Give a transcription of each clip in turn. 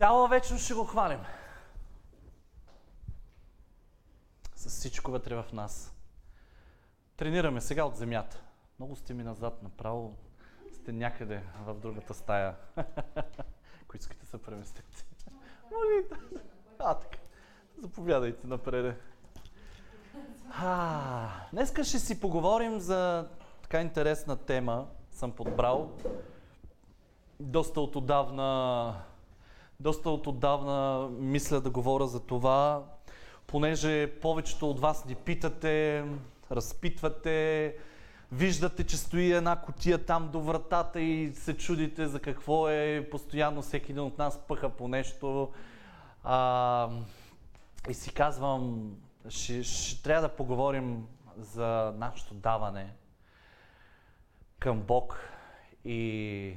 Цяла вечност ще го хванем. С всичко вътре в нас. Тренираме сега от земята. Много сте ми назад, направо сте някъде в другата стая. Ако искате се преместете. Молите. Така. Заповядайте напреде. Днеска ще си поговорим за така интересна тема. Съм подбрал. Доста от отдавна мисля да говоря за това, понеже повечето от вас ни питате, разпитвате, виждате, че стои една кутия там до вратата и се чудите за какво е, постоянно всеки един от нас пъха по нещо. И си казвам, ще трябва да поговорим за нашето даване към Бог и...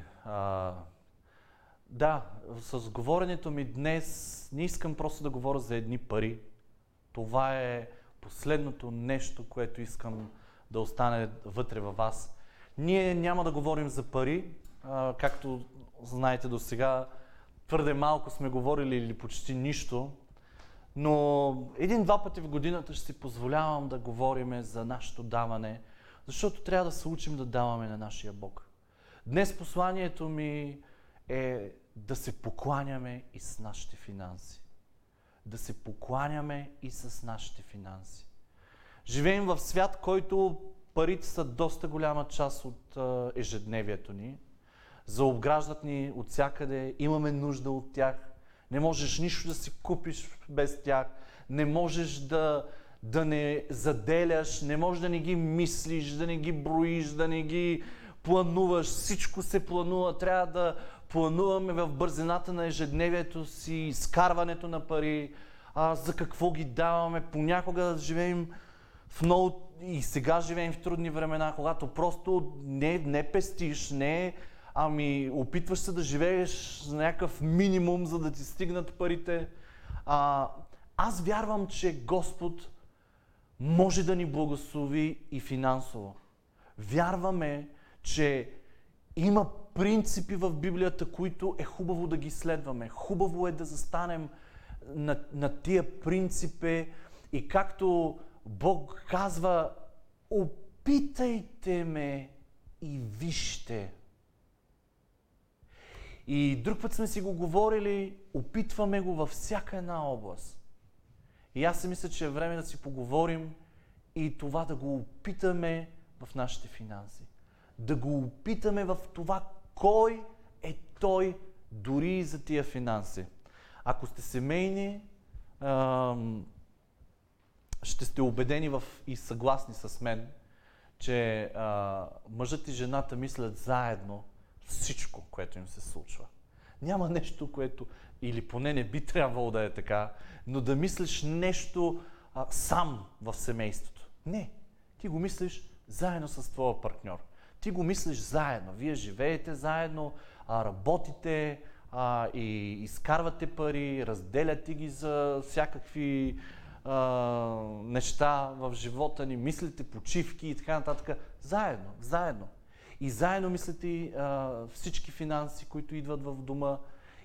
Да, с говоренето ми днес не искам просто да говоря за едни пари. Това е последното нещо, което искам да остане вътре във вас. Ние няма да говорим за пари, както знаете до сега. Твърде малко сме говорили или почти нищо. Но един-два пъти в годината ще си позволявам да говорим за нашето даване, защото трябва да се учим да даваме на нашия Бог. Днес посланието ми е да се покланяме и с нашите финанси. Живеем в свят, който парите са доста голяма част от ежедневието ни. Заобграждат ни от всякъде, имаме нужда от тях. Не можеш нищо да си купиш без тях. Не можеш да не заделяш, не можеш да не ги мислиш, да не ги броиш, да не ги плануваш. Всичко се планува, трябва да плануваме в бързината на ежедневието си, изкарването на пари, за какво ги даваме. Понякога живеем в много... И сега живеем в трудни времена, когато просто не пестиш, опитваш се да живееш на някакъв минимум, за да ти стигнат парите. Аз вярвам, че Господ може да ни благослови и финансово. Вярваме, че има принципи в Библията, които е хубаво да ги следваме. Хубаво е да застанем на тия принципи и както Бог казва, опитайте ме и вижте. И друг път сме си го говорили, опитваме го във всяка една област. И аз си мисля, че е време да си поговорим и това да го опитаме в нашите финанси. Да го опитаме в това, кой е той дори и за тия финанси. Ако сте семейни, ще сте убедени и съгласни с мен, че мъжът и жената мислят заедно всичко, което им се случва. Няма нещо, което, или поне не би трябвало да е така, но да мислиш нещо сам в семейството. Не, ти го мислиш заедно с твоя партньор. Ти го мислиш заедно, вие живеете заедно, работите и изкарвате пари, разделяте ги за всякакви неща в живота ни, мислите почивки и така нататък. Заедно. И заедно мислите всички финанси, които идват в дома.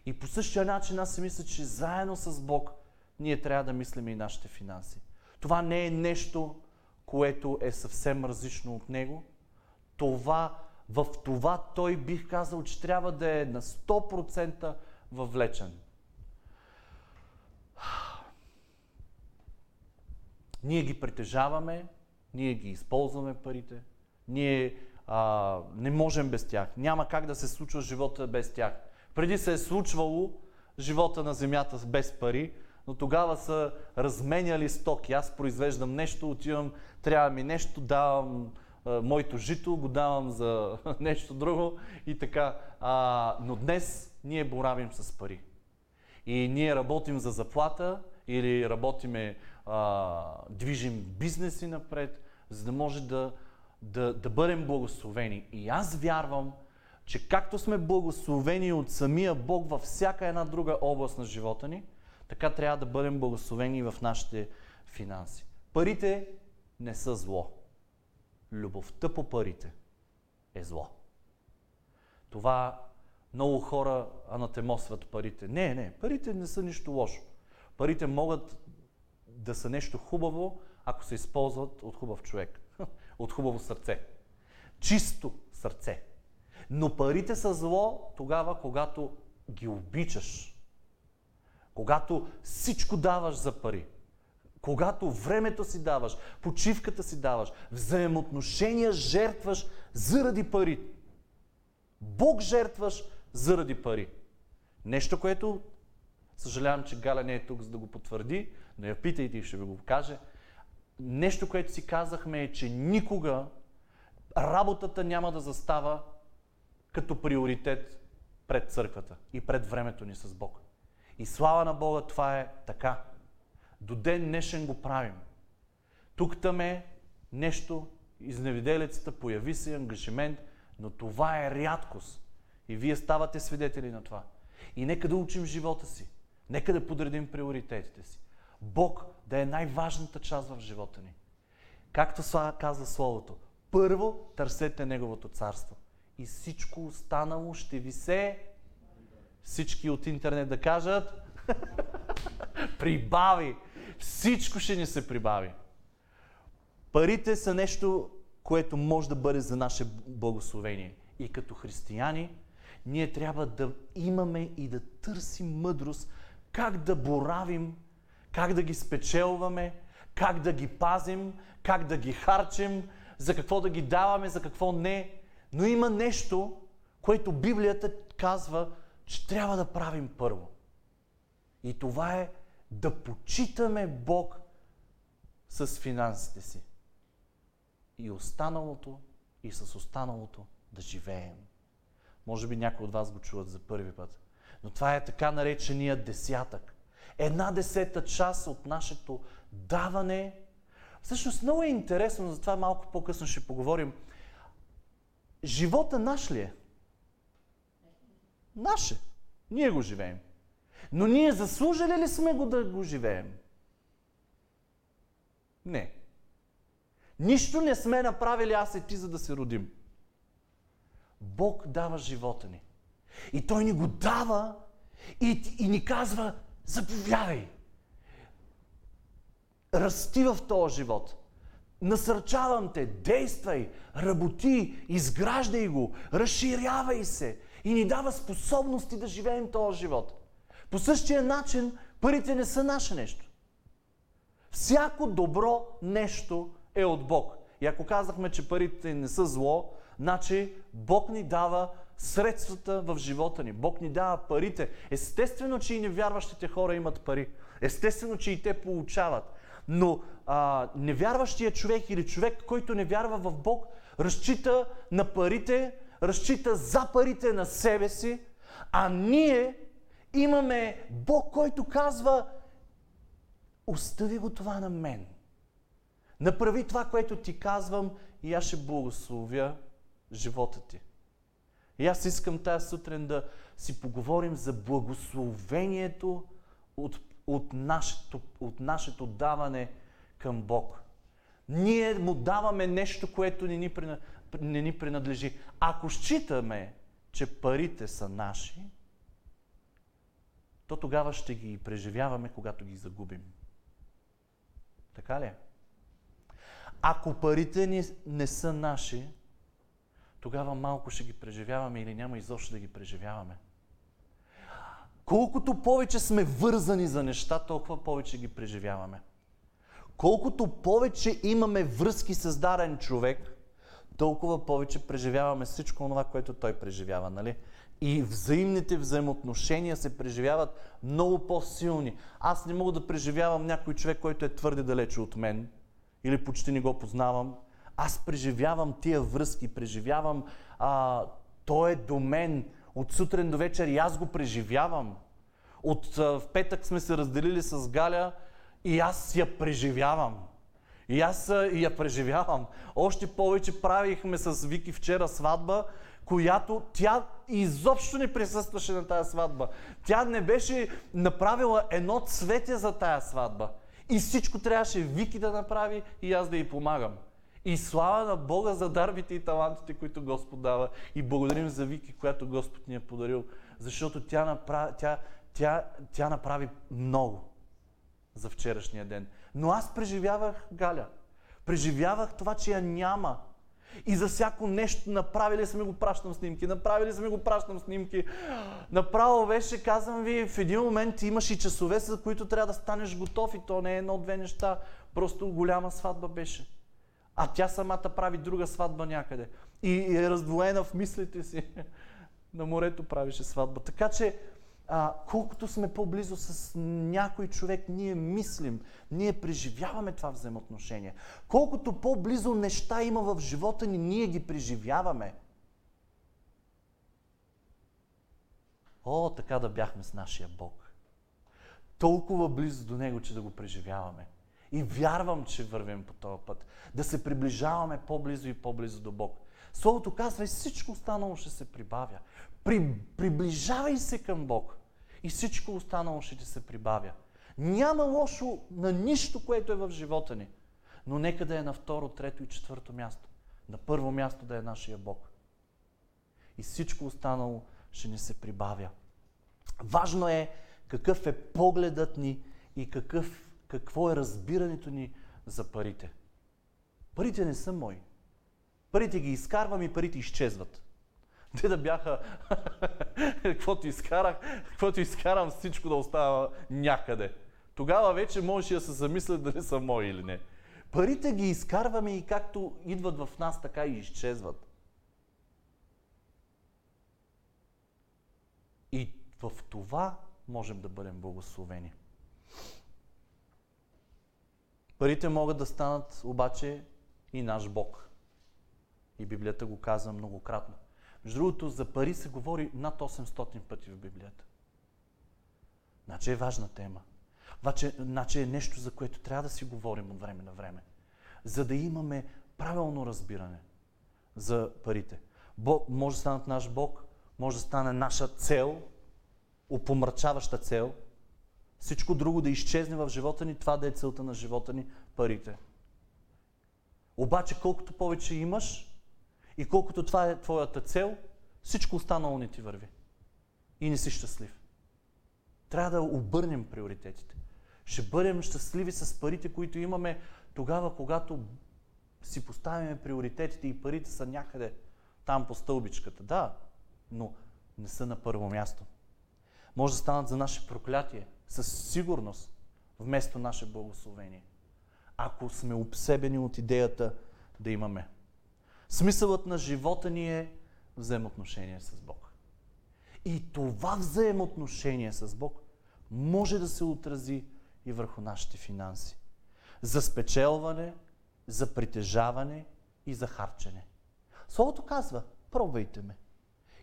И по същия начин аз си мисля, че заедно с Бог ние трябва да мислим и нашите финанси. Това не е нещо, което е съвсем различно от Него. В това той бих казал, че трябва да е на 100% въвлечен. Ние ги притежаваме, ние ги използваме парите, ние не можем без тях. Няма как да се случва живота без тях. Преди се е случвало живота на земята без пари, но тогава са разменяли стоки. Аз произвеждам нещо, отивам, трябва ми нещо, давам моето жито, го давам за нещо друго и така. Но днес ние боравим с пари. И ние работим за заплата или движим бизнеси напред, за да може да бъдем благословени. И аз вярвам, че както сме благословени от самия Бог във всяка една друга област на живота ни, така трябва да бъдем благословени в нашите финанси. Парите не са зло. Любовта по парите е зло. Това много хора анатемосват парите. Не, не, парите не са нищо лошо. Парите могат да са нещо хубаво, ако се използват от хубав човек, от хубаво сърце. Чисто сърце. Но парите са зло тогава, когато ги обичаш. Когато всичко даваш за пари. Когато времето си даваш, почивката си даваш, взаимоотношения жертваш заради пари. Бог жертваш заради пари. Нещо, което, съжалявам, че Галя не е тук, за да го потвърди, но я питайте и ще ви го каже. Нещо, което си казахме е, че никога работата няма да застава като приоритет пред църквата и пред времето ни с Бог. И слава на Бога, това е така. До ден днешен го правим. Тук там е нещо, изневиделицата, появи се ангажимент, но това е рядкост. И вие ставате свидетели на това. И нека да учим живота си. Нека да подредим приоритетите си. Бог да е най-важната част в живота ни. Както казва Словото, първо търсете Неговото царство. И всичко останало ще ви се... Всички от интернет да кажат... прибави! Всичко ще ни се прибави. Парите са нещо, което може да бъде за наше благословение. И като християни, ние трябва да имаме и да търсим мъдрост как да боравим, как да ги спечелваме, как да ги пазим, как да ги харчим, за какво да ги даваме, за какво не. Но има нещо, което Библията казва, че трябва да правим първо. И това е да почитаме Бог с финансите си. И с останалото да живеем. Може би някои от вас го чуват за първи път. Но това е така наречения десятък. 1/10 част от нашето даване. Всъщност много е интересно, затова малко по-късно ще поговорим. Живота наш ли е? Наше. Ние го живеем. Но ние заслужили ли сме го да го живеем? Не. Нищо не сме направили аз и ти, за да се родим. Бог дава живота ни. И Той ни го дава и ни казва, заповядай. Расти в този живот. Насърчавам те, действай, работи, изграждай го, разширявай се. И ни дава способности да живеем този живот. По същия начин парите не са наше нещо. Всяко добро нещо е от Бог. И ако казахме, че парите не са зло, значи Бог ни дава средствата в живота ни. Бог ни дава парите. Естествено, че и невярващите хора имат пари. Естествено, че и те получават. Но невярващия човек или човек, който не вярва в Бог, разчита на парите, разчита за парите на себе си, а ние имаме Бог, който казва, остави го това на мен. Направи това, което ти казвам и аз ще благословя живота ти. И аз искам тази сутрин да си поговорим за благословението от нашето даване към Бог. Ние му даваме нещо, което не ни принадлежи. Ако считаме, че парите са наши, то тогава ще ги преживяваме, когато ги загубим. Така ли? Ако парите ни не са наши, тогава малко ще ги преживяваме или няма изобщо да ги преживяваме. Колкото повече сме вързани за неща, толкова повече ги преживяваме. Колкото повече имаме връзки с дарен човек, толкова повече преживяваме всичко това, което той преживява, нали? И взаимните взаимоотношения се преживяват много по-силни. Аз не мога да преживявам някой човек, който е твърде далече от мен или почти не го познавам. Аз преживявам тия връзки, преживявам той е до мен от сутрин до вечер и аз го преживявам. В петък сме се разделили с Галя и аз я преживявам. И аз я преживявам. Още повече правихме с Вики вчера сватба, която тя изобщо не присъстваше на тая сватба. Тя не беше направила едно цвете за тая сватба. И всичко трябваше Вики да направи и аз да й помагам. И слава на Бога за дарбите и талантите, които Господ дава. И благодарим за Вики, която Господ ни е подарил. Защото тя направи много за вчерашния ден. Но аз преживявах Галя. Преживявах това, че я няма. И за всяко нещо направили сме го пращам снимки, Направо беше, казвам ви, в един момент имаш и часове, за които трябва да станеш готов и то не е едно-две неща. Просто голяма сватба беше. А тя самата прави друга сватба някъде. И е раздвоена в мислите си. На морето правише сватба. Така че, колкото сме по-близо с някой човек, ние мислим, ние преживяваме това взаимоотношение. Колкото по-близо неща има в живота ни, ние ги преживяваме. О, така да бяхме с нашия Бог. Толкова близо до Него, че да го преживяваме. И вярвам, че вървим по този път. Да се приближаваме по-близо и по-близо до Бог. Словото казва и всичко останало ще се прибавя. Приближавай се към Бог и всичко останало ще ти се прибавя. Няма лошо на нищо, което е в живота ни, но нека да е на второ, трето и четвърто място. На първо място да е нашия Бог. И всичко останало ще ни се прибавя. Важно е какъв е погледът ни и какво е разбирането ни за парите. Парите не са мои. Парите ги изкарвам и парите изчезват. Те да бяха, каквото изкарам, всичко да остава някъде. Тогава вече можеше да се замисля дали са мои или не. Парите ги изкарваме и както идват в нас, така и изчезват. И в това можем да бъдем благословени. Парите могат да станат обаче и наш Бог. И Библията го казва многократно. Между другото, за пари се говори над 800 пъти в Библията. Значи е важна тема. Значи е нещо, за което трябва да си говорим от време на време. За да имаме правилно разбиране за парите. Бог може да стане наш Бог, може да стане наша цел, опомрачаваща цел. Всичко друго да изчезне в живота ни, това да е целта на живота ни, парите. Обаче колкото повече имаш, и колкото това е твоята цел, всичко останало не ти върви. И не си щастлив. Трябва да обърнем приоритетите. Ще бъдем щастливи с парите, които имаме тогава, когато си поставим приоритетите и парите са някъде там по стълбичката. Да, но не са на първо място. Може да станат за наше проклятие, със сигурност, вместо наше благословение. Ако сме обсебени от идеята да имаме. Смисълът на живота ни е взаимоотношение с Бог. И това взаимоотношение с Бог може да се отрази и върху нашите финанси. За спечелване, за притежаване и за харчене. Словото казва, пробвайте ме.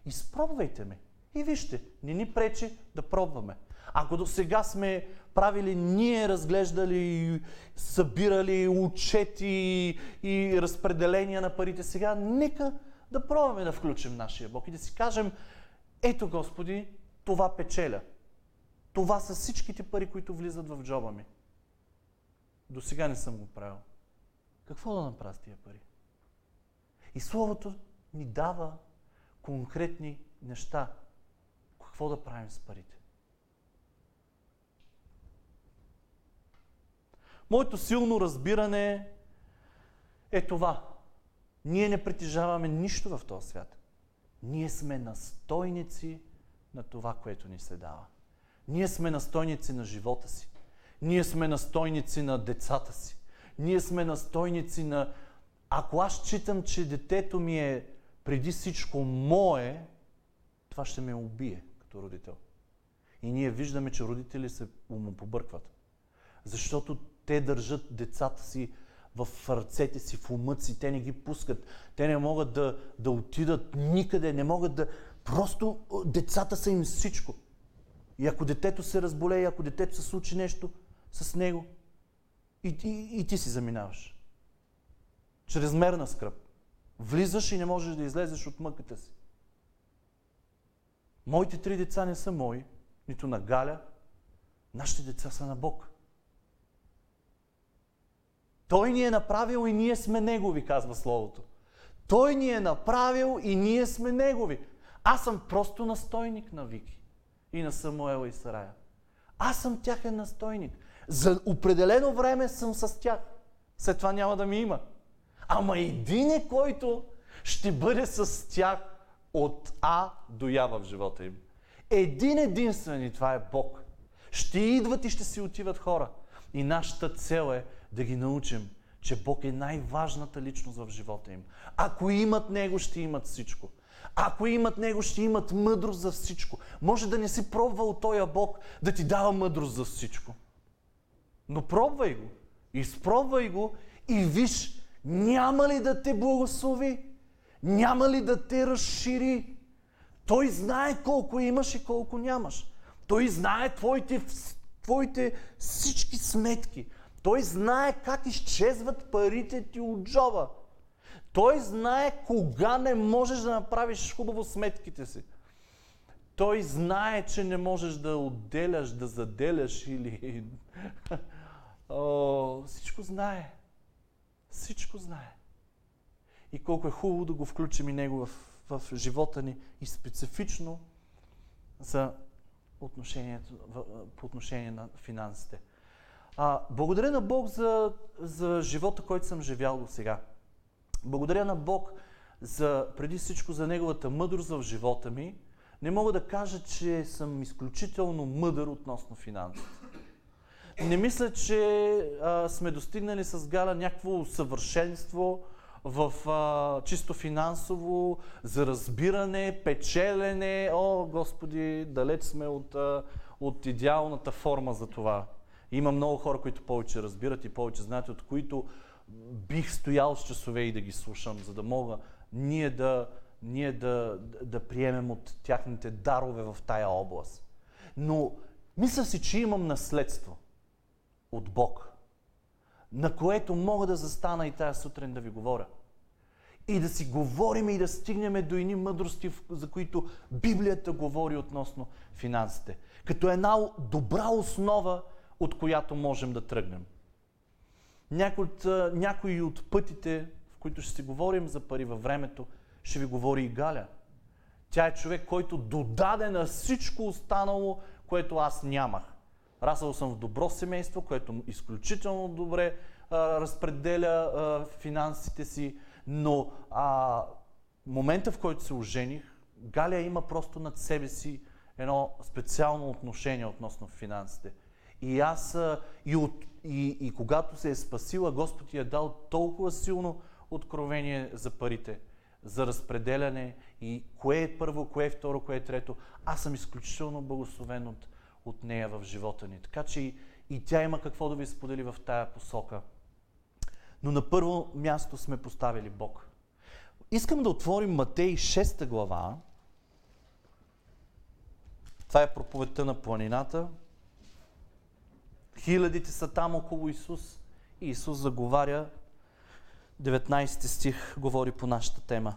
Изпробвайте ме. И вижте, не ни пречи да пробваме. Ако до сега сме правили, ние разглеждали, събирали отчети и разпределения на парите, сега нека да пробваме да включим нашия Бог и да си кажем, ето Господи, това печеля. Това са всичките пари, които влизат в джоба ми. До сега не съм го правил. Какво да направя с тия пари? И Словото ни дава конкретни неща. Какво да правим с парите? Моето силно разбиране е това. Ние не притежаваме нищо в този свят. Ние сме настойници на това, което ни се дава. Ние сме настойници на живота си. Ние сме настойници на децата си. Ние сме настойници на... Ако аз считам, че детето ми е преди всичко мое, това ще ме убие като родител. И ние виждаме, че родители се умопобъркват. Защото те държат децата си в ръцете си, в умът си, те не ги пускат, те не могат да отидат никъде, не могат да... Просто децата са им всичко. И ако детето се разболее, ако детето се случи нещо с него, и ти си заминаваш. Чрезмерна скръб. Влизаш и не можеш да излезеш от мъката си. Моите 3 деца не са мои, нито на Галя. Нашите деца са на Бог. Той ни е направил и ние сме Негови, казва Словото. Той ни е направил и ние сме Негови. Аз съм просто настойник на Вики и на Самуела и Сарая. Аз съм тяхен настойник. За определено време съм с тях. След това няма да ми има. Ама един е, който ще бъде с тях от А до Я в живота им. Един единствен и това е Бог. Ще идват и ще си отиват хора. И нашата цел е да ги научим, че Бог е най-важната личност в живота им. Ако имат Него, ще имат всичко. Ако имат Него, ще имат мъдрост за всичко. Може да не си пробвал Тоя Бог да ти дава мъдрост за всичко. Но пробвай го, изпробвай го и виж, няма ли да те благослови? Няма ли да те разшири? Той знае колко имаш и колко нямаш. Той знае твоите всички сметки. Той знае как изчезват парите ти от джоба. Той знае кога не можеш да направиш хубаво сметките си. Той знае, че не можеш да отделяш, да заделяш или... всичко знае. Всичко знае. И колко е хубаво да го включим и Него в живота ни и специфично за отношението, по отношение на финансите. Благодаря на Бог за живота, който съм живял до сега. Благодаря на Бог преди всичко за Неговата мъдрост в живота ми. Не мога да кажа, че съм изключително мъдър относно финансите. Не мисля, че сме достигнали с Галя някакво съвършенство в чисто финансово, за разбиране, печелене. О, Господи, далеч сме от идеалната форма за това. Има много хора, които повече разбират и повече знаят, от които бих стоял с часове и да ги слушам, за да мога ние да приемем от тяхните дарове в тая област. Но мисля си, че имам наследство от Бог, на което мога да застана и тая сутрин да ви говоря. И да си говорим и да стигнем до едни мъдрости, за които Библията говори относно финансите. Като една добра основа, от която можем да тръгнем. Някои от пътите, в които ще си говорим за пари във времето, ще ви говори и Галя. Тя е човек, който додаде на всичко останало, което аз нямах. Расъл съм в добро семейство, което изключително добре разпределя финансите си, но момента, в който се ожених, Галя има просто над себе си едно специално отношение относно финансите. И аз, и когато се е спасила, Господ я е дал толкова силно откровение за парите, за разпределяне и кое е първо, кое е второ, кое е трето. Аз съм изключително благословен от нея в живота ни. Така че и тя има какво да ви сподели в тая посока. Но на първо място сме поставили Бог. Искам да отворим Матей 6 глава. Това е проповедта на планината. Хилядите са там около Исус и Исус заговаря. 19 стих говори по нашата тема.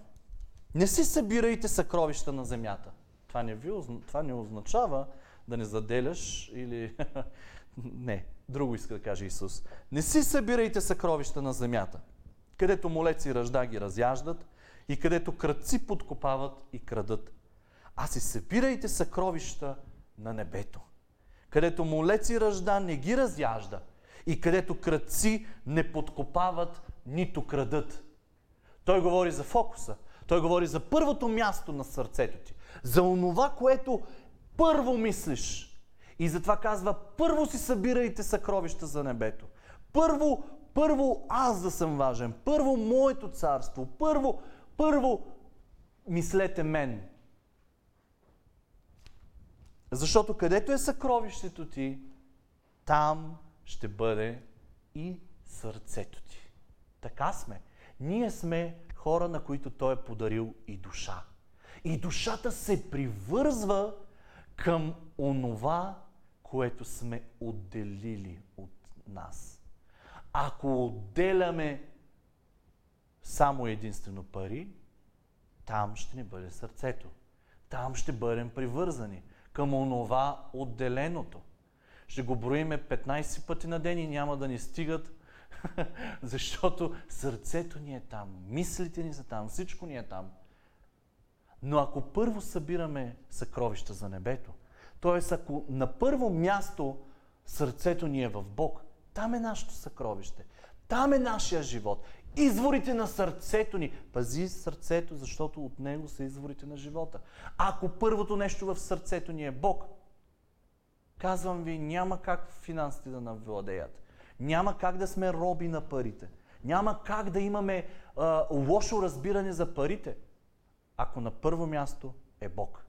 Не си събирайте съкровища на земята. Това не означава да не заделяш или... не, друго иска да каже Исус. Не си събирайте съкровища на земята, където молец и ръжда ги разяждат и където крадци подкопават и крадат. А си събирайте съкровища на небето, където молец и ръжда не ги разяжда и където крадци не подкопават, нито крадат. Той говори за фокуса. Той говори за първото място на сърцето ти. За онова, което първо мислиш. И затова казва, първо си събирайте съкровища за небето. Първо аз да съм важен. Първо моето царство. Първо мислете мен. Защото където е съкровището ти, там ще бъде и сърцето ти. Така сме. Ние сме хора, на които Той е подарил и душа. И душата се привързва към онова, което сме отделили от нас. Ако отделяме само единствено пари, там ще ни бъде сърцето. Там ще бъдем привързани към онова отделеното. Ще го броиме 15 пъти на ден и няма да ни стигат Защото сърцето ни е там, мислите ни са там, всичко ни е там. Но ако първо събираме съкровища за небето, т.е. ако на първо място сърцето ни е в Бог, там е нашето съкровище, там е нашия живот, изворите на сърцето ни. Пази сърцето, защото от него са изворите на живота. Ако първото нещо в сърцето ни е Бог, казвам ви, няма как финансите да навладеят. Няма как да сме роби на парите. Няма как да имаме лошо разбиране за парите, ако на първо място е Бог.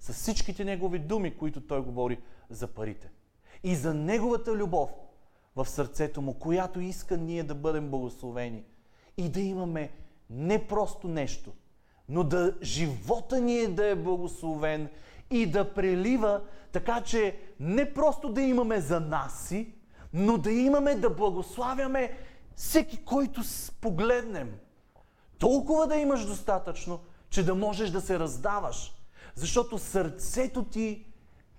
С всичките негови думи, които той говори за парите. И за неговата любов в сърцето му, която иска ние да бъдем благословени. И да имаме не просто нещо, но да живота ни да е благословен и да прелива, така че не просто да имаме за нас си, но да имаме да благославяме всеки, който погледнем. Толкова да имаш достатъчно, че да можеш да се раздаваш. Защото сърцето ти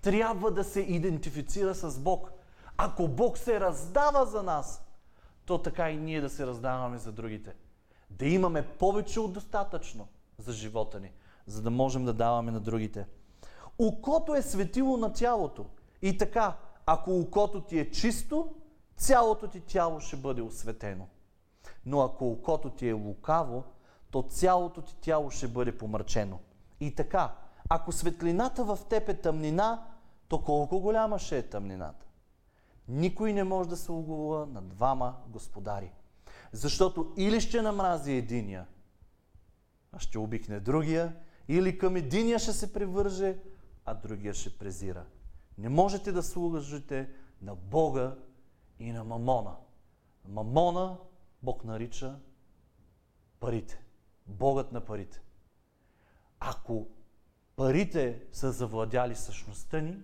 трябва да се идентифицира с Бог. Ако Бог се раздава за нас, то така и ние да се раздаваме за другите. Да имаме повече от достатъчно за живота ни, за да можем да даваме на другите. Окото е светило на тялото. И така, ако окото ти е чисто, цялото ти тяло ще бъде осветено. Но ако окото ти е лукаво, то цялото ти тяло ще бъде помрачено. И така, ако светлината в теб е тъмнина, то колко голяма ще е тъмнината? Никой не може да се оговора на двама господари. Защото или ще намрази единия, а ще обикне другия, или към единия ще се привърже, а другия ще презира. Не можете да служите на Бога и на Мамона. Мамона Бог нарича парите. Богът на парите. Ако парите са завладяли същността ни,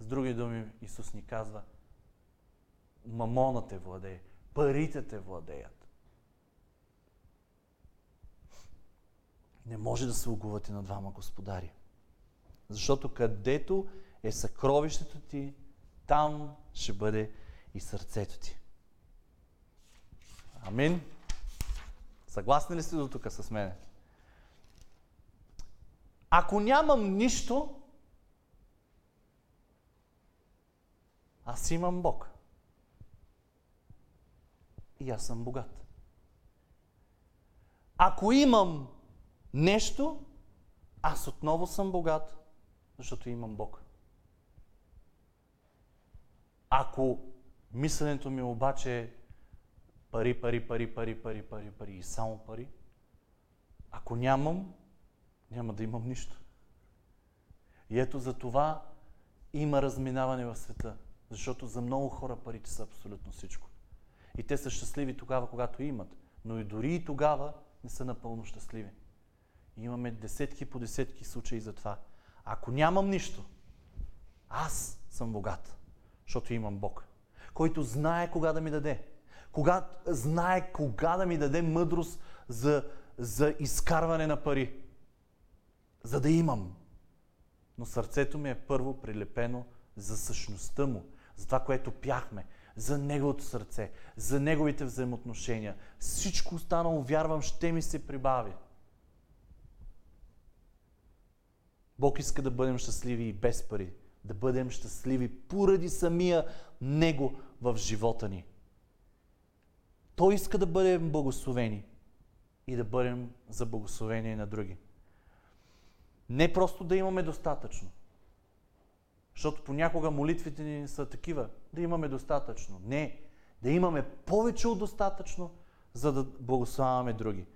с други думи Исус ни казва, Мамона те владее, парите те владеят. Не може да се слугувате на двама господари. Защото където е съкровището ти, там ще бъде и сърцето ти. Амин. Съгласни ли сте до тук с мене? Ако нямам нищо, аз имам Бог. И аз съм богат. Ако имам нещо, аз отново съм богат, защото имам Бог. Ако мисленето ми обаче е пари и само пари, ако нямам, няма да имам нищо. И ето за това има разминаване в света, защото за много хора парите са абсолютно всичко. И те са щастливи тогава, когато имат, но и дори и тогава не са напълно щастливи. И имаме десетки по десетки случаи за това. Ако нямам нищо, аз съм богат, защото имам Бог, който знае кога да ми даде. Знае кога да ми даде мъдрост за изкарване на пари, за да имам. Но сърцето ми е първо прилепено за същността му, за това, което пяхме, за неговото сърце, за неговите взаимоотношения. Всичко останало, вярвам, ще ми се прибави. Бог иска да бъдем щастливи и без пари. Да бъдем щастливи поради самия Него в живота ни. Той иска да бъдем благословени и да бъдем за благословение на други. Не просто да имаме достатъчно. Защото понякога молитвите ни са такива, да имаме достатъчно. Не, да имаме повече от достатъчно, за да благославяме други.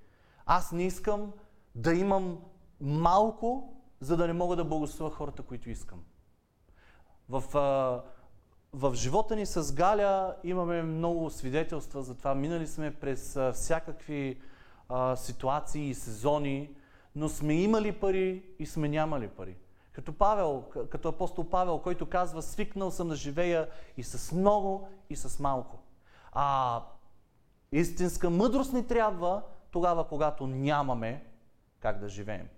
Аз не искам да имам малко, за да не мога да благословя хората, които искам. В живота ни с Галя имаме много свидетелства за това. Минали сме през всякакви ситуации и сезони, но сме имали пари и сме нямали пари. Като апостол Павел, който казва, свикнал съм да живея и с много, и с малко. А истинска мъдрост ни трябва тогава, когато нямаме как да живеем.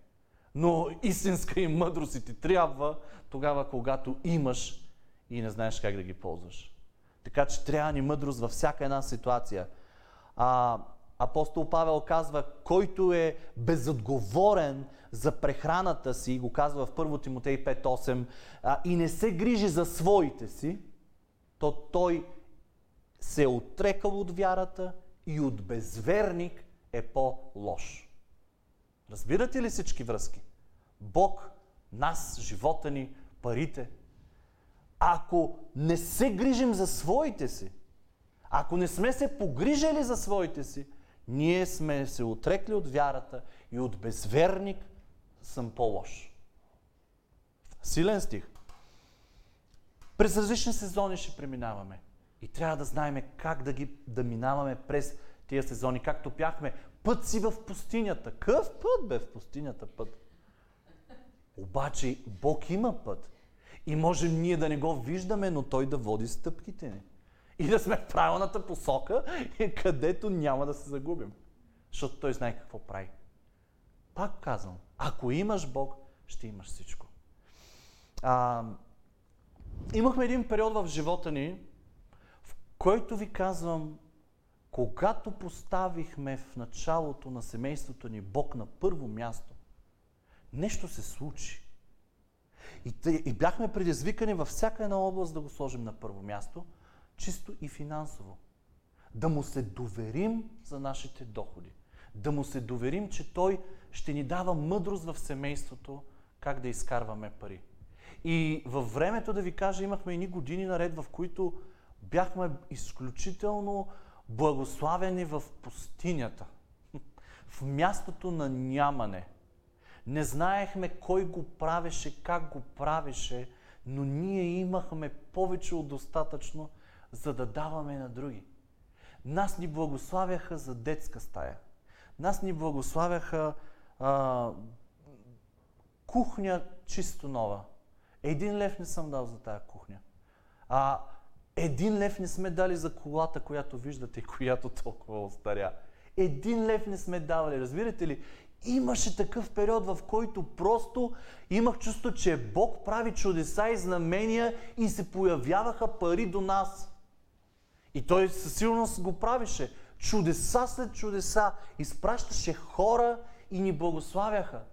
Но истинска и мъдрост ти трябва тогава, когато имаш и не знаеш как да ги ползваш. Така че трябва ни мъдрост във всяка една ситуация. Апостол Павел казва, който е безотговорен за прехраната си, го казва в 1 Тимотей 5:8, и не се грижи за своите си, то той се е отрекал от вярата и от безверник е по-лош. Разбирате ли всички връзки? Бог, нас, живота ни, парите. Ако не се грижим за своите си, ако не сме се погрижали за своите си, ние сме се отрекли от вярата и от безверник съм по-лош. Силен стих. През различни сезони ще преминаваме. И трябва да знаем как да минаваме през тия сезони. Както пяхме, път си в пустинята. Къв път бе в пустинята път? Обаче Бог има път. И можем ние да не го виждаме, но Той да води стъпките ни. И да сме в правилната посока, където няма да се загубим. Защото Той знае какво прави. Пак казвам, ако имаш Бог, ще имаш всичко. Имахме един период в живота ни, в който ви казвам, когато поставихме в началото на семейството ни Бог на първо място, нещо се случи. И бяхме предизвикани във всяка една област да го сложим на първо място, чисто и финансово. Да му се доверим за нашите доходи. Да му се доверим, че той ще ни дава мъдрост в семейството, как да изкарваме пари. И във времето, да ви кажа, имахме едни години наред, в които бяхме изключително благославени в пустинята. В мястото на нямане. Не знаехме кой го правеше, как го правеше, но ние имахме повече от достатъчно, за да даваме на други. Нас ни благославяха за детска стая. Нас ни благославяха кухня чисто нова. 1 лев не съм дал за тая кухня. 1 лев не сме дали за колата, която виждате и която толкова остаря. 1 лев не сме давали, разбирате ли? Имаше такъв период, в който просто имах чувство, че Бог прави чудеса и знамения и се появяваха пари до нас. И Той със сигурност го правеше. Чудеса след чудеса. Изпращаше хора и ни благославяха.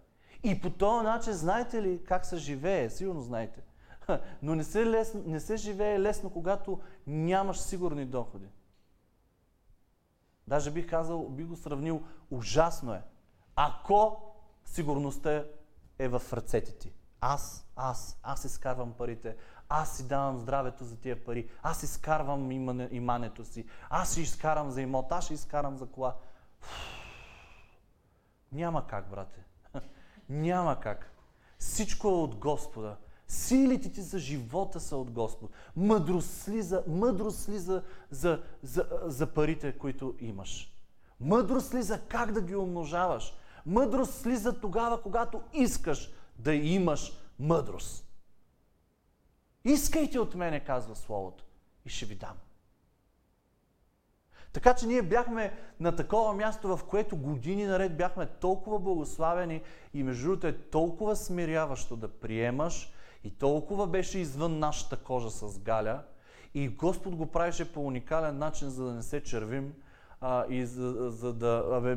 И по този начин, знаете ли как се живее? Сигурно знаете. Но не се живее лесно, когато нямаш сигурни доходи. Даже бих казал, би го сравнил, ужасно е. Ако сигурността е в ръцете ти. Аз изкарвам парите, аз си давам здравето за тия пари, аз изкарвам имането си, аз ще изкарам за имот, аз ще изкарам за кола. Няма как, брате. Няма как. Всичко е от Господа. Силите ти за живота са от Господ. Мъдрост ли за парите, които имаш. Мъдрост ли за как да ги умножаваш? Мъдрост ли за тогава, когато искаш да имаш мъдрост? Искайте от мене, казва Словото, и ще ви дам. Така че ние бяхме на такова място, в което години наред бяхме толкова благославени и между другото е толкова смиряващо да приемаш и толкова беше извън нашата кожа с Галя и Господ го правеше по уникален начин, за да не се червим.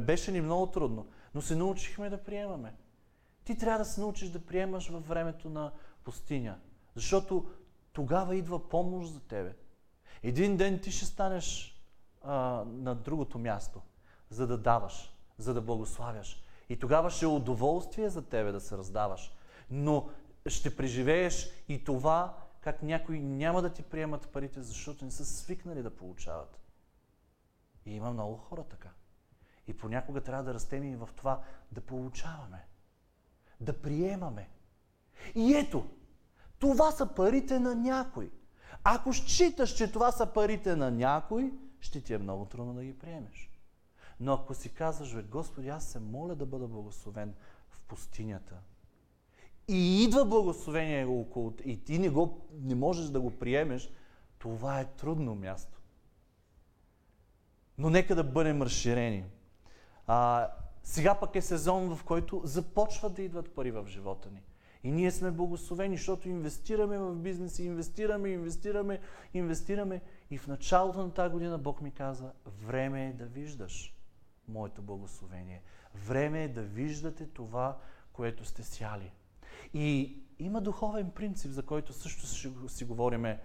Беше ни много трудно, но се научихме да приемаме. Ти трябва да се научиш да приемаш във времето на пустиня, защото тогава идва помощ за тебе. Един ден ти ще станеш на другото място, за да даваш, за да благославяш. И тогава ще е удоволствие за тебе да се раздаваш, но ще преживееш и това, как някои няма да ти приемат парите, защото не са свикнали да получават. И има много хора така. И понякога трябва да растем и в това да получаваме, да приемаме. И ето, това са парите на някой. Ако считаш, че това са парите на някой, ще ти е много трудно да ги приемеш. Но ако си казваш, бе, Господи, аз се моля да бъда благословен в пустинята. И идва благословение около те, и ти не можеш да го приемеш, това е трудно място. Но нека да бъдем разширени. Сега пък е сезон, в който започват да идват пари в живота ни. И ние сме благословени, защото инвестираме в бизнеса, инвестираме. И в началото на тази година Бог ми каза, време е да виждаш моето благословение. Време е да виждате това, което сте сяли. И има духовен принцип, за който също си говориме.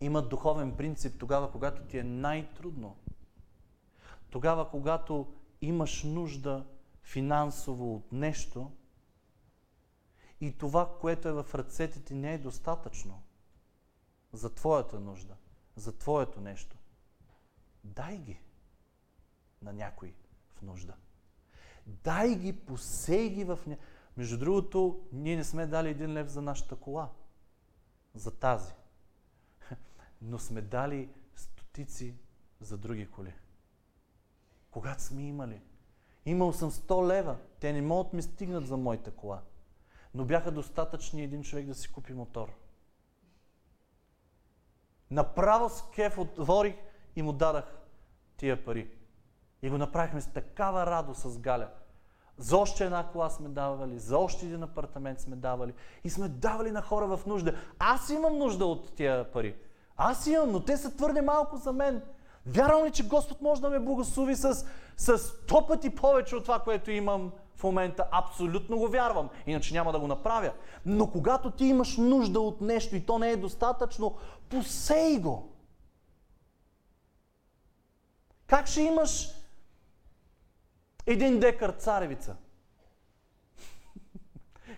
Има духовен принцип тогава, когато ти е най-трудно. Тогава, когато имаш нужда финансово от нещо и това, което е в ръцете ти, не е достатъчно за твоята нужда, за твоето нещо. Дай ги на някой в нужда. Дай ги, посей ги в нея. Между другото, ние не сме дали 1 лев за нашата кола, за тази, но сме дали стотици за други коли. Когато сме имали. Имал съм 100 лева, те не могат ми стигнат за моята кола, но бяха достатъчни един човек да си купи мотор. Направо с кеф отворих и му дадах тия пари. И го направихме с такава радост с Галя. За още една кола сме давали, за още един апартамент сме давали и сме давали на хора в нужда. Аз имам нужда от тия пари. Аз имам, но те са твърде малко за мен. Вярвам ли, че Господ може да ме благослови с 100 пъти повече от това, което имам в момента? Абсолютно го вярвам, иначе няма да го направя. Но когато ти имаш нужда от нещо и то не е достатъчно, посей го. Как ще имаш 1 декар царевица,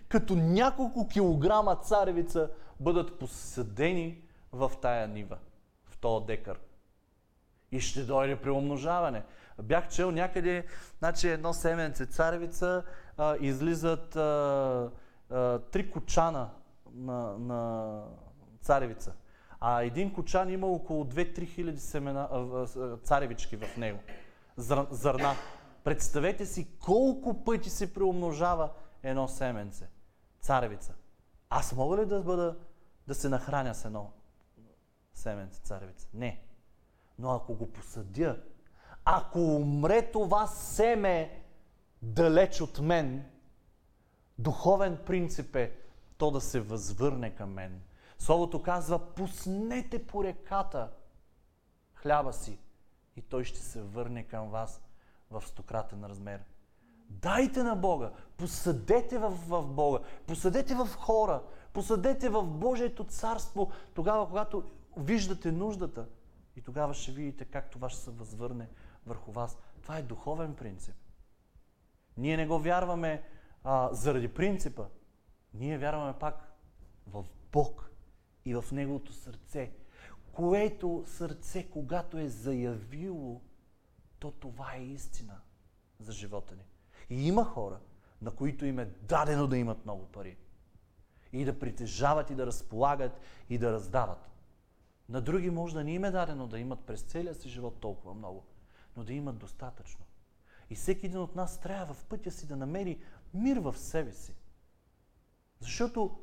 като няколко килограма царевица бъдат посадени в тая нива, в този декар? И ще дойде при умножаване. Бях чел някъде, значи едно семенце царевица, излизат 3 кочана на царевица. А един кочан има около 2-3 хиляди царевички в него. Зърна. Представете си колко пъти се преумножава едно семенце царевица. Аз мога ли да се нахраня с едно семенце царевица? Не. Но ако го посадя, ако умре това семе далеч от мен, духовен принцип е то да се възвърне към мен. Словото казва, пуснете по реката хляба си и той ще се върне към вас в 100-кратен размер. Дайте на Бога, посадете в Бога, посадете в хора, посадете в Божието царство, тогава, когато виждате нуждата. И тогава ще видите как това ще се възвърне върху вас. Това е духовен принцип. Ние не го вярваме заради принципа. Ние вярваме пак в Бог и в Неговото сърце. Което сърце, когато е заявило, то това е истина за живота ни. И има хора, на които им е дадено да имат много пари. И да притежават, и да разполагат, и да раздават. На други може да не им е дадено да имат през целия си живот толкова много, но да имат достатъчно. И всеки един от нас трябва в пътя си да намери мир в себе си. Защото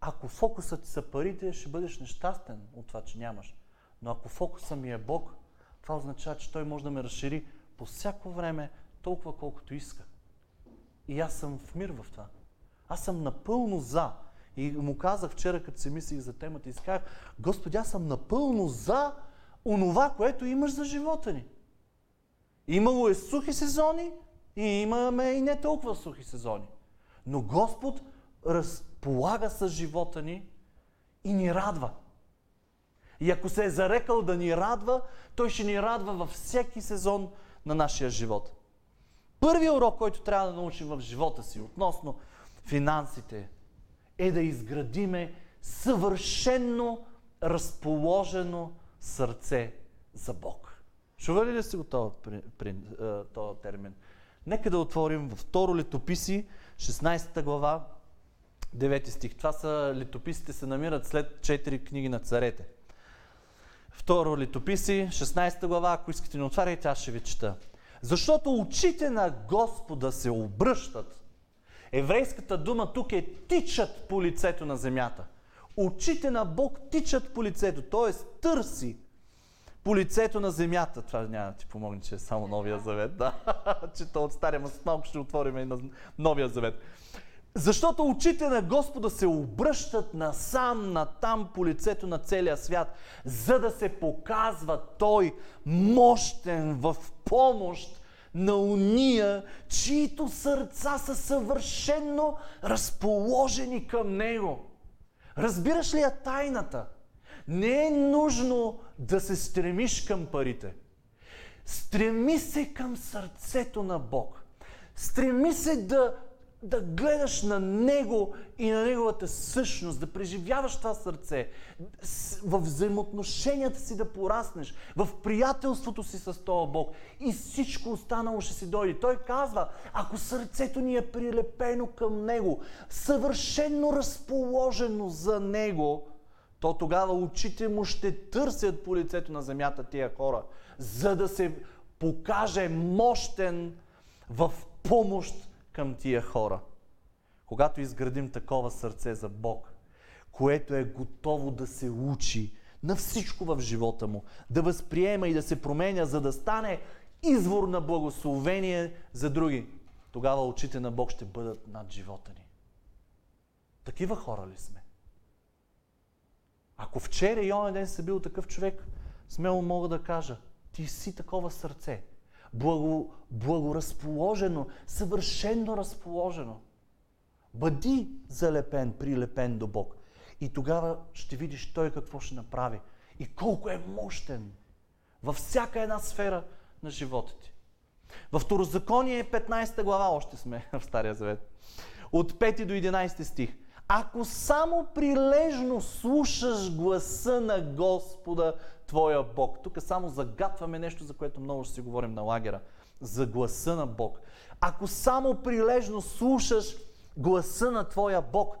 ако фокусът ти са парите, ще бъдеш нещастен от това, че нямаш. Но ако фокусът ми е Бог, това означава, че Той може да ме разшири по всяко време, толкова колкото иска. И аз съм в мир в това. Аз съм напълно за. И му казах вчера, като се мислих за темата, и казах, Господи, аз съм напълно за онова, което имаш за живота ни. Имало е сухи сезони и имаме и не толкова сухи сезони. Но Господ разполага с живота ни и ни радва. И ако се е зарекал да ни радва, Той ще ни радва във всеки сезон на нашия живот. Първият урок, който трябва да научим в живота си относно финансите, е да изградиме съвършенно разположено сърце за Бог. Чували ли сте го този термин? Нека да отворим във Второ Летописи, 16 глава, 9 стих. Това са летописите, се намират след 4 книги на царете. Второ Летописи, 16 глава, ако искате не отваряйте, аз ще ви чета. Защото очите на Господа се обръщат. Еврейската дума тук е тичат по лицето на земята. Очите на Бог тичат по лицето, т.е. търси по лицето на земята. Това няма да ти помогне, че е само Новия завет. Да. Чета от Стария, но с малко ще отворим и на Новия завет. Защото очите на Господа се обръщат насам, натам по лицето на целия свят, за да се показва Той мощен в помощ на уния, чието сърца са съвършенно разположени към Него. Разбираш ли я тайната? Не е нужно да се стремиш към парите. Стреми се към сърцето на Бог. Стреми се да гледаш на Него и на Неговата същност, да преживяваш това сърце, в взаимоотношенията си да пораснеш, в приятелството си с този Бог и всичко останало ще си дойде. Той казва, ако сърцето ни е прилепено към Него, съвършенно разположено за Него, то тогава очите му ще търсят по лицето на земята тия хора, за да се покаже мощен в помощ към тия хора. Когато изградим такова сърце за Бог, което е готово да се учи на всичко в живота му, да възприема и да се променя, за да стане извор на благословение за други, тогава очите на Бог ще бъдат над живота ни. Такива хора ли сме? Ако вчера и онзи ден си бил такъв човек, смело мога да кажа, ти си такова сърце. Благоразположено, съвършенно разположено. Бъди залепен, прилепен до Бог. И тогава ще видиш Той какво ще направи. И колко е мощен във всяка една сфера на живота ти. Във Второзаконие 15 глава, още сме в Стария завет, от 5 до 11 стих. Ако само прилежно слушаш гласа на Господа, твоя Бог. Тук само загатваме нещо, за което много ще си говорим на лагера. За гласа на Бог. Ако само прилежно слушаш гласа на твоя Бог,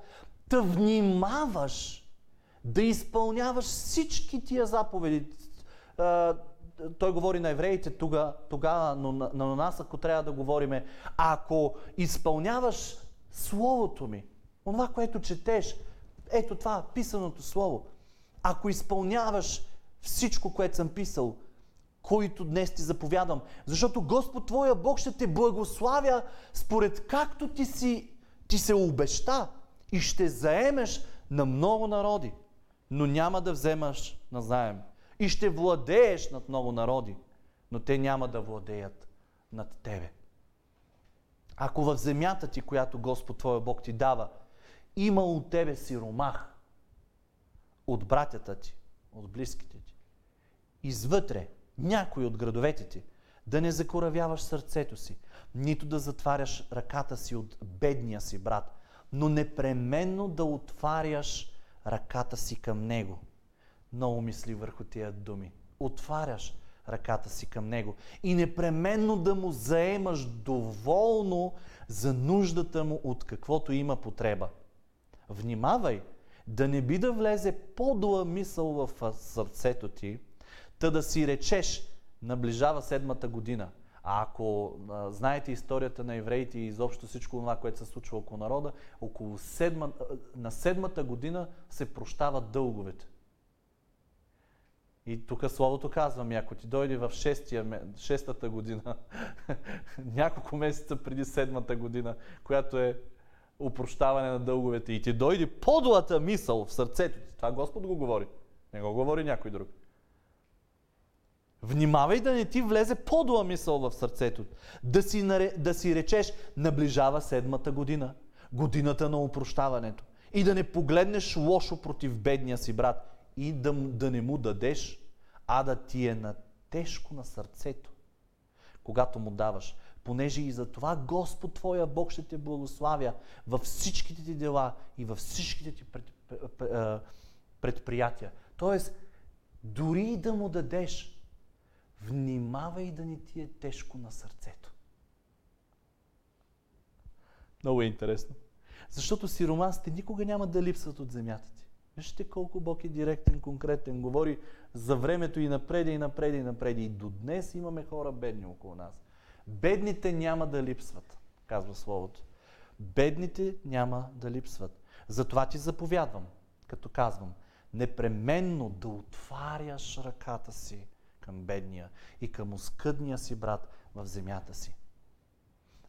да внимаваш да изпълняваш всички тия заповеди. Той говори на евреите тогава, но на нас, ако трябва да говориме, ако изпълняваш Словото ми, онова, което четеш, ето това, писаното слово. Ако изпълняваш всичко, което съм писал, които днес ти заповядам, защото Господ твоя Бог ще те благославя според както ти се обеща и ще заемеш на много народи, но няма да вземаш назаем. И ще владееш над много народи, но те няма да владеят над тебе. Ако в земята ти, която Господ твоя Бог ти дава, има от тебе сиромах, от братята ти, от близките ти, извътре някой от градовете ти, да не закоравяваш сърцето си, нито да затваряш ръката си от бедния си брат, но непременно да отваряш ръката си към него. Много мисли върху тия думи. Отваряш ръката си към него и непременно да му заемаш доволно за нуждата му от каквото има потреба. Внимавай, да не би да влезе подла мисъл в сърцето ти, та да си речеш, наближава седмата година. А ако знаете историята на евреите и изобщо всичко това, което се случва около народа, на седмата година се прощават дълговете. И тук Словото казвам, ако ти дойде в шестата година, няколко месеца преди седмата година, която е опрощаване на дълговете, и ти дойде подлата мисъл в сърцето ти, това Господ го говори, не го говори някой друг. Внимавай да не ти влезе подла мисъл в сърцето, да си речеш, наближава седмата година, годината на опрощаването, и да не погледнеш лошо против бедния си брат, и да не му дадеш, а да ти е натежко на сърцето, когато му даваш. Понеже и за това Господ твоя Бог ще те благославя във всичките ти дела и във всичките ти предприятия. Тоест, дори да му дадеш, внимавай да не ти е тежко на сърцето. Много е интересно. Защото сиромасите никога няма да липсват от земята ти. Вижте колко Бог е директен, конкретен. Говори за времето и напреде, и напреде, и напреде. И до днес имаме хора бедни около нас. Бедните няма да липсват, казва Словото. Бедните няма да липсват. Затова ти заповядвам, като казвам, непременно да отваряш ръката си към бедния и към оскъдния си брат в земята си,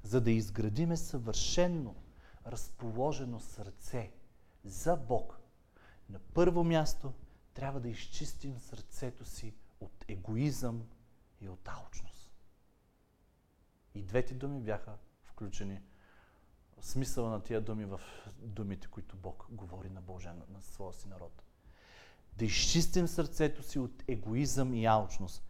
за да изградиме съвършенно разположено сърце за Бог. На първо място трябва да изчистим сърцето си от егоизъм и от алчност. И двете думи бяха включени, смисъла на тия думи в думите, които Бог говори на Божия, на своя си народ. Да изчистим сърцето си от егоизъм и алчност.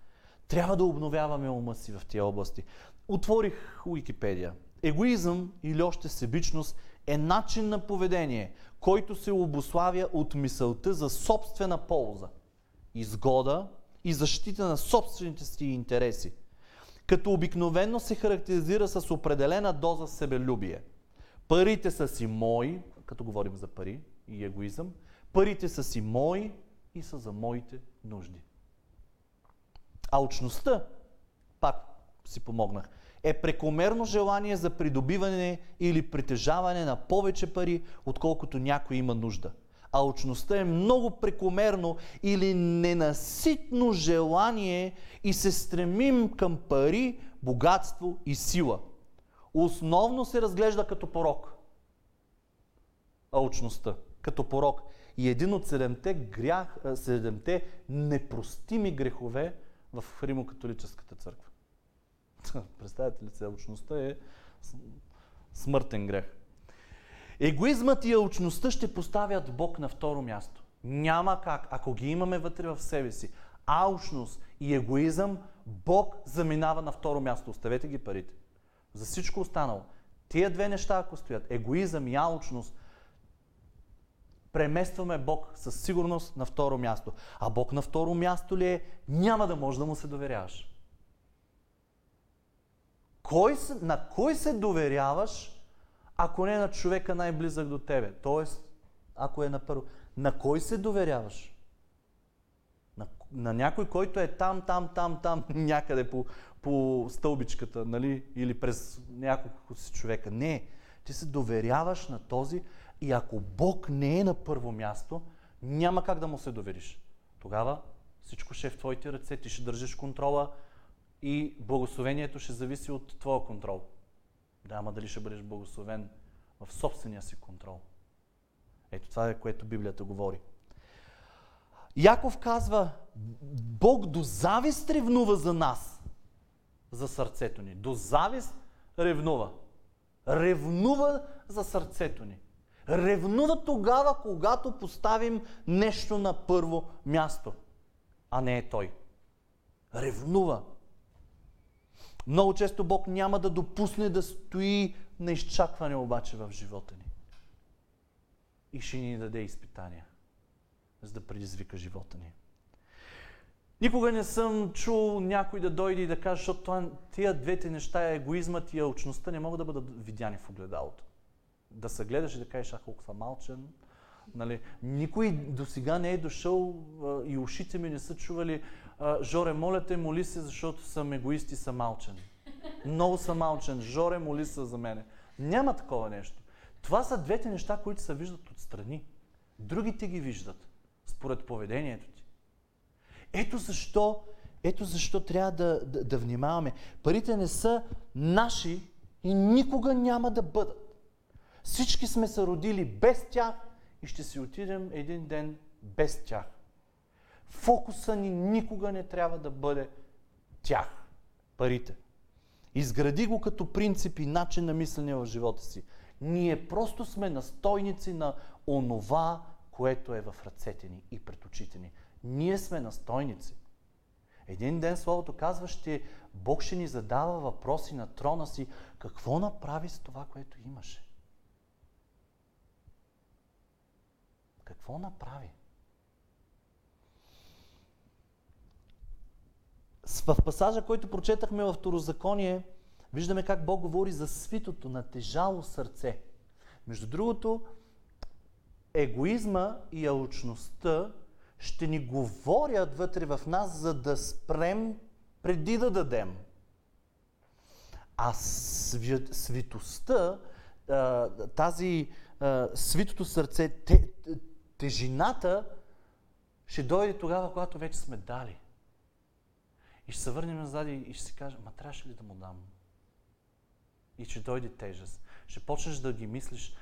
Трябва да обновяваме ума си в тия области. Отворих Уикипедия. Егоизъм или още себичност е начин на поведение, който се обуславя от мисълта за собствена полза, изгода и защита на собствените си интереси, като обикновено се характеризира с определена доза себелюбие. Парите са си мои, като говорим за пари и егоизъм, парите са си мои и са за моите нужди. Алчността, пак си помогнах, е прекомерно желание за придобиване или притежаване на повече пари, отколкото някой има нужда. Алчността е много прекомерно или ненаситно желание и се стремим към пари, богатство и сила. Основно се разглежда като порок. Алчността като порок. И един от седемте непростими грехове в Римокатолическата църква. Представете ли се, алчността е смъртен грех. Егоизмът и алчността ще поставят Бог на второ място. Няма как, ако ги имаме вътре в себе си. Алчност и егоизъм, Бог заминава на второ място. Оставете ги парите. За всичко останало. Тия две неща, ако стоят, егоизъм и алчност, преместваме Бог със сигурност на второ място. А Бог на второ място ли е? Няма да можеш да му се доверяваш. На кой се доверяваш, ако не на човека най-близък до тебе? Тоест, ако е на първо. На кой се доверяваш? На някой, който е там, някъде по стълбичката, нали? Или през няколко си човека. Не, ти се доверяваш на този и ако Бог не е на първо място, няма как да му се довериш. Тогава всичко ще е в твоите ръце, ти ще държиш контрола и благословението ще зависи от твоя контрол. Да, ама дали ще бъдеш благословен в собствения си контрол. Ето това е, което Библията говори. Яков казва, Бог до завист ревнува за нас, за сърцето ни. До завист ревнува. Ревнува за сърцето ни. Ревнува тогава, когато поставим нещо на първо място, а не е той. Ревнува. Много често Бог няма да допусне да стои на изчакване обаче в живота ни. И ще ни даде изпитания, за да предизвика живота ни. Никога не съм чул някой да дойде и да каже, защото тия двете неща, егоизмът и алчността, не могат да бъдат видяни в огледалото. Да се гледаш и да кажеш, ах, колко съм малчен. Нали? Никой досега не е дошъл и ушите ми не са чували, Жоре, моля те, моли се, защото съм егоист и съм малчен. Много съм малчен. Жоре, моли се за мене. Няма такова нещо. Това са двете неща, които се виждат отстрани. Другите ги виждат според поведението ти. Ето защо трябва да внимаваме. Парите не са наши и никога няма да бъдат. Всички сме се родили без тях и ще си отидем един ден без тях. Фокуса ни никога не трябва да бъде тях, парите. Изгради го като принцип и начин на мислене в живота си. Ние просто сме настойници на онова, което е в ръцете ни и пред очите ни. Ние сме настойници. Един ден Словото казва, Бог ще ни задава въпроси на трона си. Какво направи с това, което имаше? Какво направи? В пасажа, който прочетахме във Второзаконие, виждаме как Бог говори за свитото, натежало сърце. Между другото, егоизма и алчността ще ни говорят вътре в нас, за да спрем преди да дадем. А свитостта, тази свитото сърце, тежината ще дойде тогава, когато вече сме дали. И ще се върнем назад и ще си кажем, ма трябваше ли да му дам? И ще дойде тежест. Ще почнеш да ги мислиш,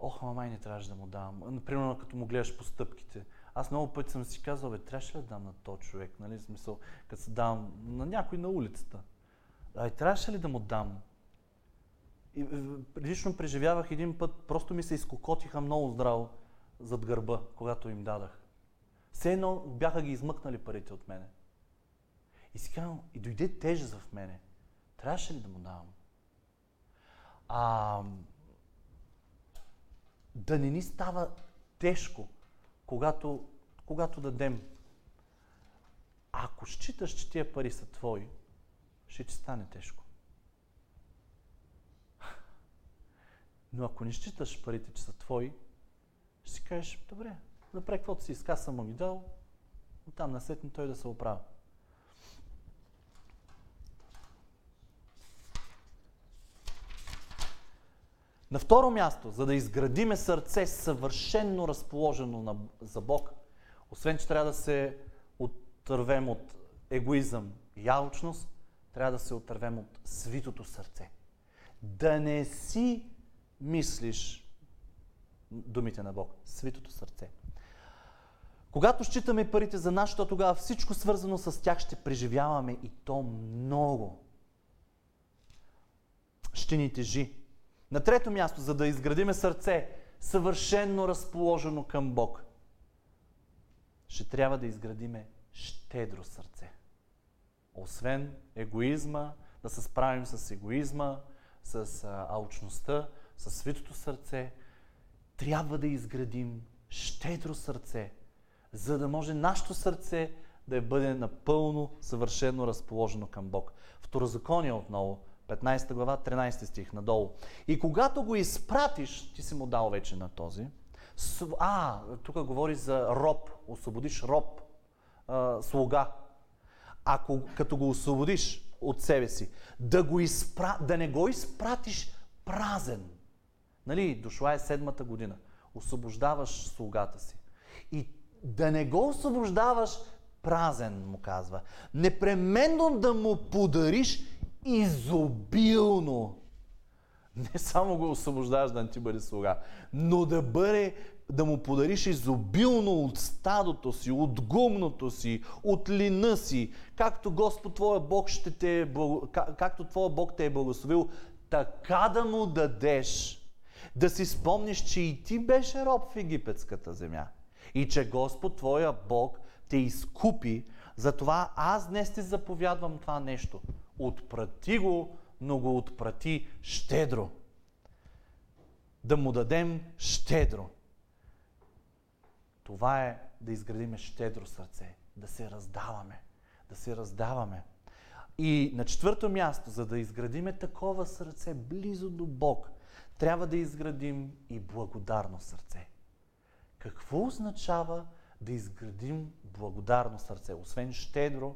ох, ама май не трябваше да му дам. Например, като му гледаш постъпките. Аз много пъти съм си казал, бе, трябваше ли да дам на този човек, нали, в смисъл, като се давам на някой на улицата. Ай, трябваше ли да му дам? И лично преживявах един път, просто ми се изкокотиха много здраво зад гърба, когато им дадах. Все едно бяха ги измъкнали парите от мене. И си казвам, и дойде тежест в мене. Трябваше ли да му давам? Да не ни става тежко, когато дадем. Ако считаш, че тия пари са твои, ще ти стане тежко. Но ако не считаш парите, че са твои, ще си кажеш, добре, напред каквото си иска, съм ми дал, оттам насетне той да се оправя. На второ място, за да изградиме сърце съвършенно разположено за Бог, освен че трябва да се отървем от егоизъм и алчност, трябва да се отървем от свитото сърце. Да не си мислиш думите на Бог. Свитото сърце. Когато считаме парите за нашето, тогава всичко свързано с тях ще преживяваме и то много. Ще ни тежи. На трето място, за да изградиме сърце съвършенно разположено към Бог, ще трябва да изградиме щедро сърце. Освен егоизма, да се справим с егоизма, с алчността, с свитото сърце, трябва да изградим щедро сърце, за да може нашето сърце да бъде напълно съвършено разположено към Бог. Второзаконие отново, 15 глава, 13 стих надолу. И когато го изпратиш, ти си му дал вече на този. Тук говори за роб, освободиш роб, слуга. Ако като го освободиш от себе си, да не го изпратиш празен. Нали, дошла е 7-та година. Освобождаваш слугата си. И да не го освобождаваш празен, му казва. Непременно да му подариш изобилно. Не само го освобождаваш да не ти бъде слуга, но да му подариш изобилно от стадото си, от гумното си, от лина си, както Господ твоя Бог както твоя Бог те е благословил, така да му дадеш. Да си спомниш, че и ти беше роб в египетската земя и че Господ твоя Бог те изкупи, затова аз днес ти заповядвам това нещо. Отпрати го, но го отпрати щедро. Да му дадем щедро. Това е да изградиме щедро сърце, да се раздаваме, да се раздаваме. И на четвърто място, за да изградиме такова сърце близо до Бог, трябва да изградим и благодарно сърце. Какво означава да изградим благодарно сърце, освен щедро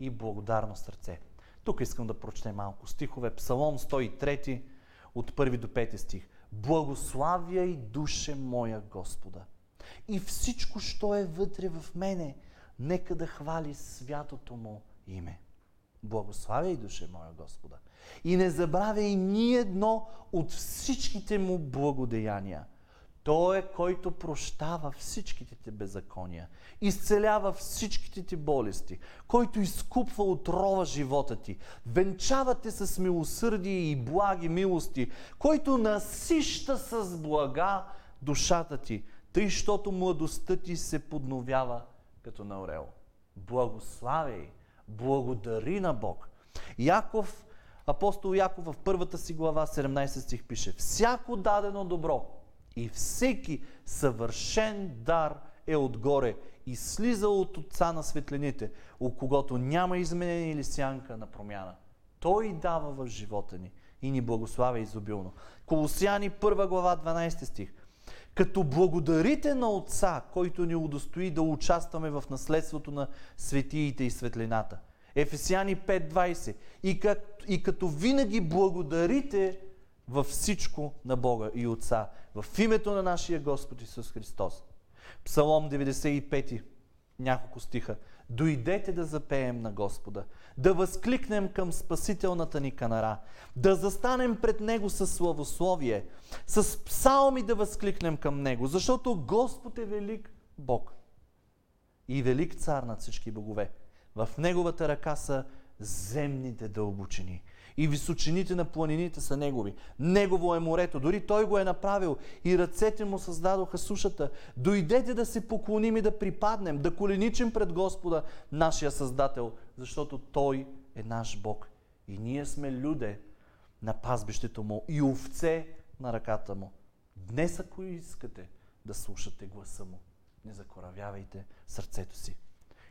и благодарно сърце? Тук искам да прочетем малко стихове. Псалом 103 от 1 до 5 стих. Благославяй, душе моя Господа, и всичко, що е вътре в мене, нека да хвали святото му име. Благославяй, душе моя Господа, и не забравяй ни едно от всичките му благодеяния. Той е, който прощава всичките те беззакония, изцелява всичките ти болести, който изкупва от рова живота ти, венчава те с милосърдие и благи милости, който насища с блага душата ти, тъй, щото младостта ти се подновява като на орел. Благославяй, благодари на Бог. Апостол Яков в първата си глава, 17 стих пише: всяко дадено добро и всеки съвършен дар е отгоре и слиза от Отца на светлините, у когото няма изменение или сянка на промяна. Той дава в живота ни и ни благославя изобилно. Колосяни 1 глава, 12 стих. Като благодарите на Отца, който ни удостои да участваме в наследството на светиите и светлината. Ефесяни 5:20. И като винаги благодарите във всичко на Бога и Отца, в името на нашия Господ Исус Христос. Псалом 95, няколко стиха. Дойдете да запеем на Господа, да възкликнем към спасителната ни канара, да застанем пред Него със славословие, с псалми да възкликнем към Него, защото Господ е велик Бог и велик цар над всички богове. В Неговата ръка са земните дълбочини и височините на планините са Негови. Негово е морето, дори Той го е направил и ръцете му създадоха сушата. Дойдете да се поклоним и да припаднем, да коленичим пред Господа, нашия Създател, защото Той е наш Бог и ние сме люде на пазбището му и овце на ръката му. Днес, ако искате да слушате гласа му, не закоравявайте сърцето си.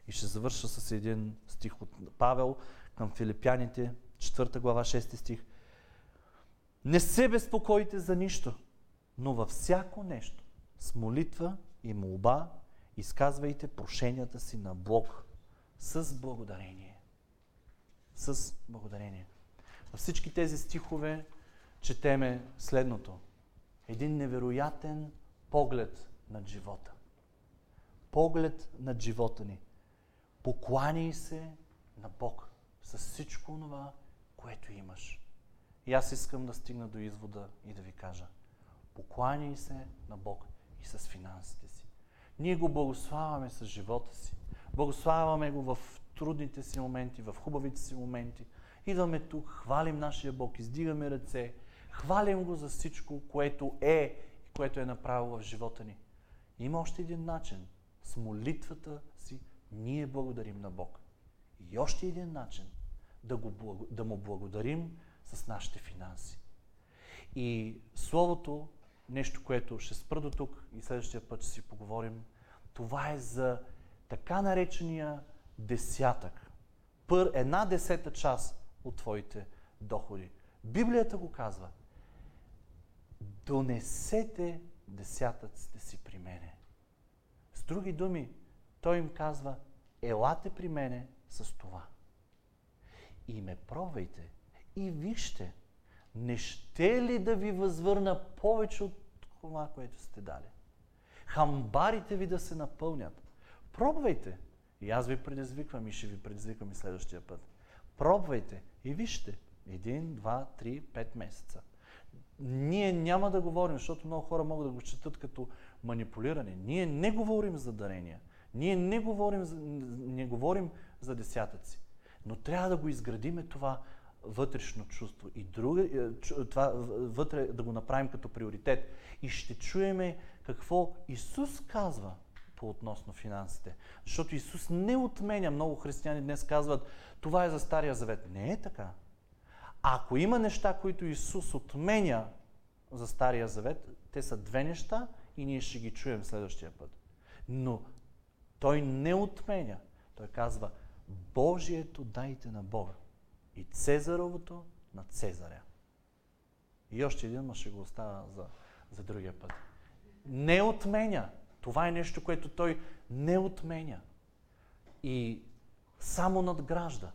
И ще завърша с един стих от Павел към Филипяните, 4 глава, 6 стих. Не се безпокойте за нищо, но във всяко нещо с молитва и молба изказвайте прошенията си на Бог с благодарение. С благодарение. Във всички тези стихове четеме следното. Един невероятен поглед над живота. Поглед над живота ни. Покланяй се на Бог с всичко това, което имаш. И аз искам да стигна до извода и да ви кажа. Покланяй се на Бог и с финансите си. Ние го благославяме с живота си. Благославяме го в трудните си моменти, в хубавите си моменти. Идваме тук, хвалим нашия Бог, издигаме ръце, хвалим го за всичко, което е и което е направил в живота ни. Има още един начин. С молитвата си ние благодарим на Бог. И още един начин да му благодарим с нашите финанси. И словото, нещо, което ще спра до тук и следващия път ще си поговорим, това е за така наречения десятък. Една десета част от твоите доходи. Библията го казва. Донесете десятъците си при мене. С други думи, той им казва, елате при мене с това. И ме пробвайте и вижте, не ще ли да ви възвърна повече от това, което сте дали? Хамбарите ви да се напълнят. Пробвайте. И аз ви предизвиквам и ще ви предизвикам и следващия път. Пробвайте и вижте. 1, 2, 3, 5 месеца. Ние няма да говорим, защото много хора могат да го четат като манипулиране. Ние не говорим за дарения. Ние не говорим за десятъци. Но трябва да го изградиме това вътрешно чувство. И това вътре да го направим като приоритет. И ще чуеме какво Исус казва по относно финансите. Защото Исус не отменя. Много християни днес казват, това е за Стария Завет. Не е така. Ако има неща, които Исус отменя за Стария Завет, те са две неща и ние ще ги чуем следващия път. Но Той не отменя. Той казва, Божието дайте на Бога и Цезаровото на Цезаря. И още един, но ще го оставя за другия път. Не отменя. Това е нещо, което Той не отменя. И само надгражда.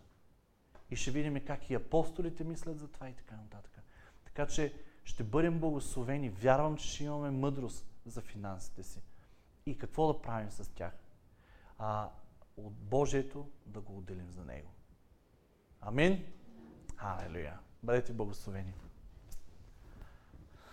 И ще видим как и апостолите мислят за това и така нататък. Така че ще бъдем благословени. Вярвам, че ще имаме мъдрост за финансите си. И какво да правим с тях? От Божието да го отделим за Него. Амин? Алелуя! Бъдете благословени!